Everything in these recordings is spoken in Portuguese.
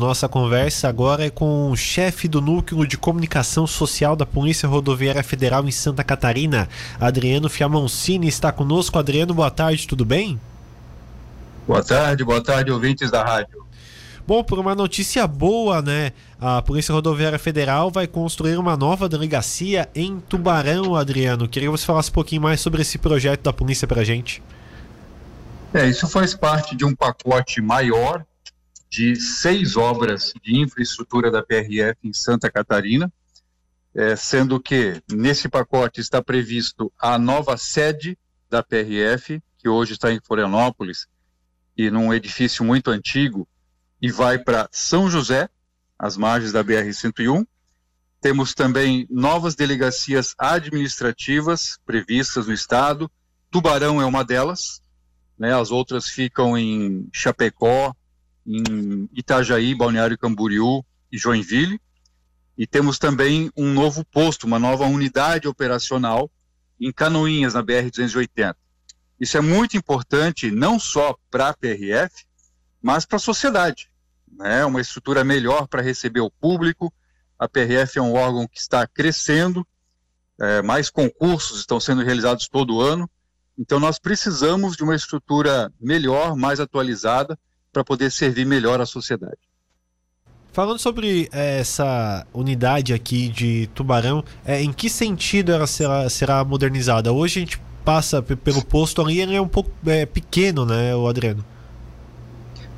Nossa conversa agora é com o chefe do Núcleo de Comunicação Social da Polícia Rodoviária Federal em Santa Catarina, Adriano Fiamoncini, está conosco. Adriano, boa tarde, tudo bem? Boa tarde, ouvintes da rádio. Bom, por uma notícia boa, né? A Polícia Rodoviária Federal vai construir uma nova delegacia em Tubarão, Adriano. Queria que você falasse um pouquinho mais sobre esse projeto da polícia pra gente. Isso faz parte de um pacote maior de 6 obras de infraestrutura da PRF em Santa Catarina, sendo que nesse pacote está previsto a nova sede da PRF, que hoje está em Florianópolis, e num edifício muito antigo, e vai para São José, às margens da BR-101. Temos também novas delegacias administrativas previstas no estado. Tubarão é uma delas, né? As outras ficam em Chapecó, em Itajaí, Balneário Camboriú e Joinville. E temos também um novo posto, uma nova unidade operacional em Canoinhas, na BR-280. Isso é muito importante, não só para a PRF, mas para a sociedade, né? Uma estrutura melhor para receber o público. A PRF é um órgão que está crescendo, mais concursos estão sendo realizados todo ano, então nós precisamos de uma estrutura melhor, mais atualizada, para poder servir melhor a sociedade. Falando sobre essa unidade aqui de Tubarão, em que sentido ela será modernizada? Hoje a gente passa pelo posto ali, ele é um pouco pequeno, né, o Adriano?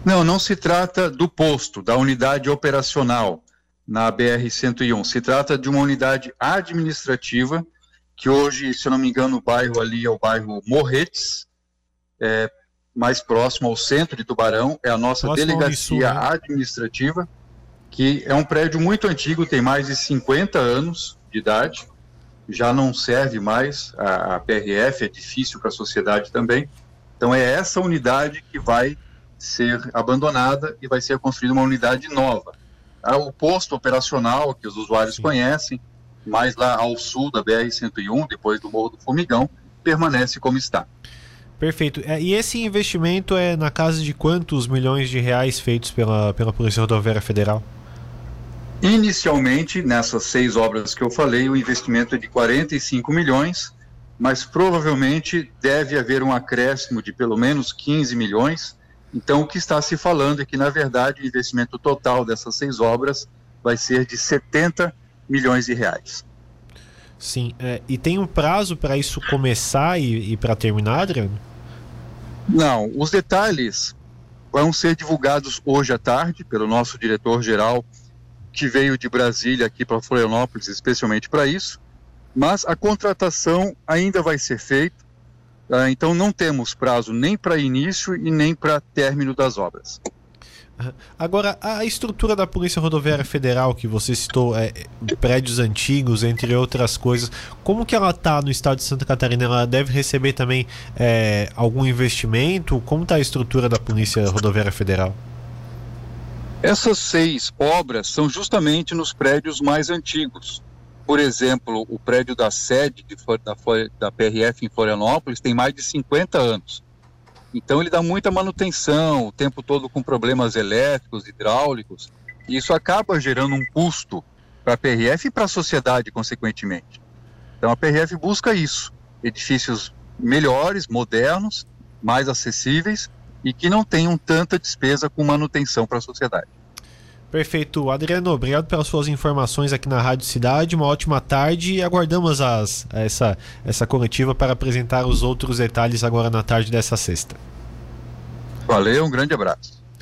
Não se trata do posto, da unidade operacional na BR-101. Se trata de uma unidade administrativa que hoje, se eu não me engano, o bairro ali é o bairro Morretes, mais próximo ao centro de Tubarão. É a nossa delegacia administrativa, que é um prédio muito antigo, tem mais de 50 anos de idade, já não serve mais a PRF, é difícil para a sociedade também. Então é essa unidade que vai ser abandonada e vai ser construída uma unidade nova. O posto operacional, que os usuários conhecem, mais lá ao sul da BR-101, depois do Morro do Formigão, permanece como está. Perfeito. E esse investimento é na casa de quantos milhões de reais feitos pela Polícia Rodoviária Federal? Inicialmente, nessas 6 obras que eu falei, o investimento é de 45 milhões, mas provavelmente deve haver um acréscimo de pelo menos 15 milhões. Então, o que está se falando é que, na verdade, o investimento total dessas 6 obras vai ser de 70 milhões de reais. Sim, e tem um prazo para isso começar e para terminar, Adriano? Não, os detalhes vão ser divulgados hoje à tarde pelo nosso diretor-geral, que veio de Brasília aqui para Florianópolis, especialmente para isso, mas a contratação ainda vai ser feita. Então não temos prazo nem para início e nem para término das obras. Agora, a estrutura da Polícia Rodoviária Federal, que você citou, prédios antigos, entre outras coisas, como que ela está no estado de Santa Catarina? Ela deve receber também algum investimento? Como está a estrutura da Polícia Rodoviária Federal? Essas 6 obras são justamente nos prédios mais antigos. Por exemplo, o prédio da sede da PRF em Florianópolis tem mais de 50 anos. Então ele dá muita manutenção, o tempo todo com problemas elétricos, hidráulicos, e isso acaba gerando um custo para a PRF e para a sociedade, consequentemente. Então a PRF busca isso, edifícios melhores, modernos, mais acessíveis e que não tenham tanta despesa com manutenção para a sociedade. Perfeito. Adriano, obrigado pelas suas informações aqui na Rádio Cidade, uma ótima tarde e aguardamos essa coletiva para apresentar os outros detalhes agora na tarde dessa sexta. Valeu, um grande abraço.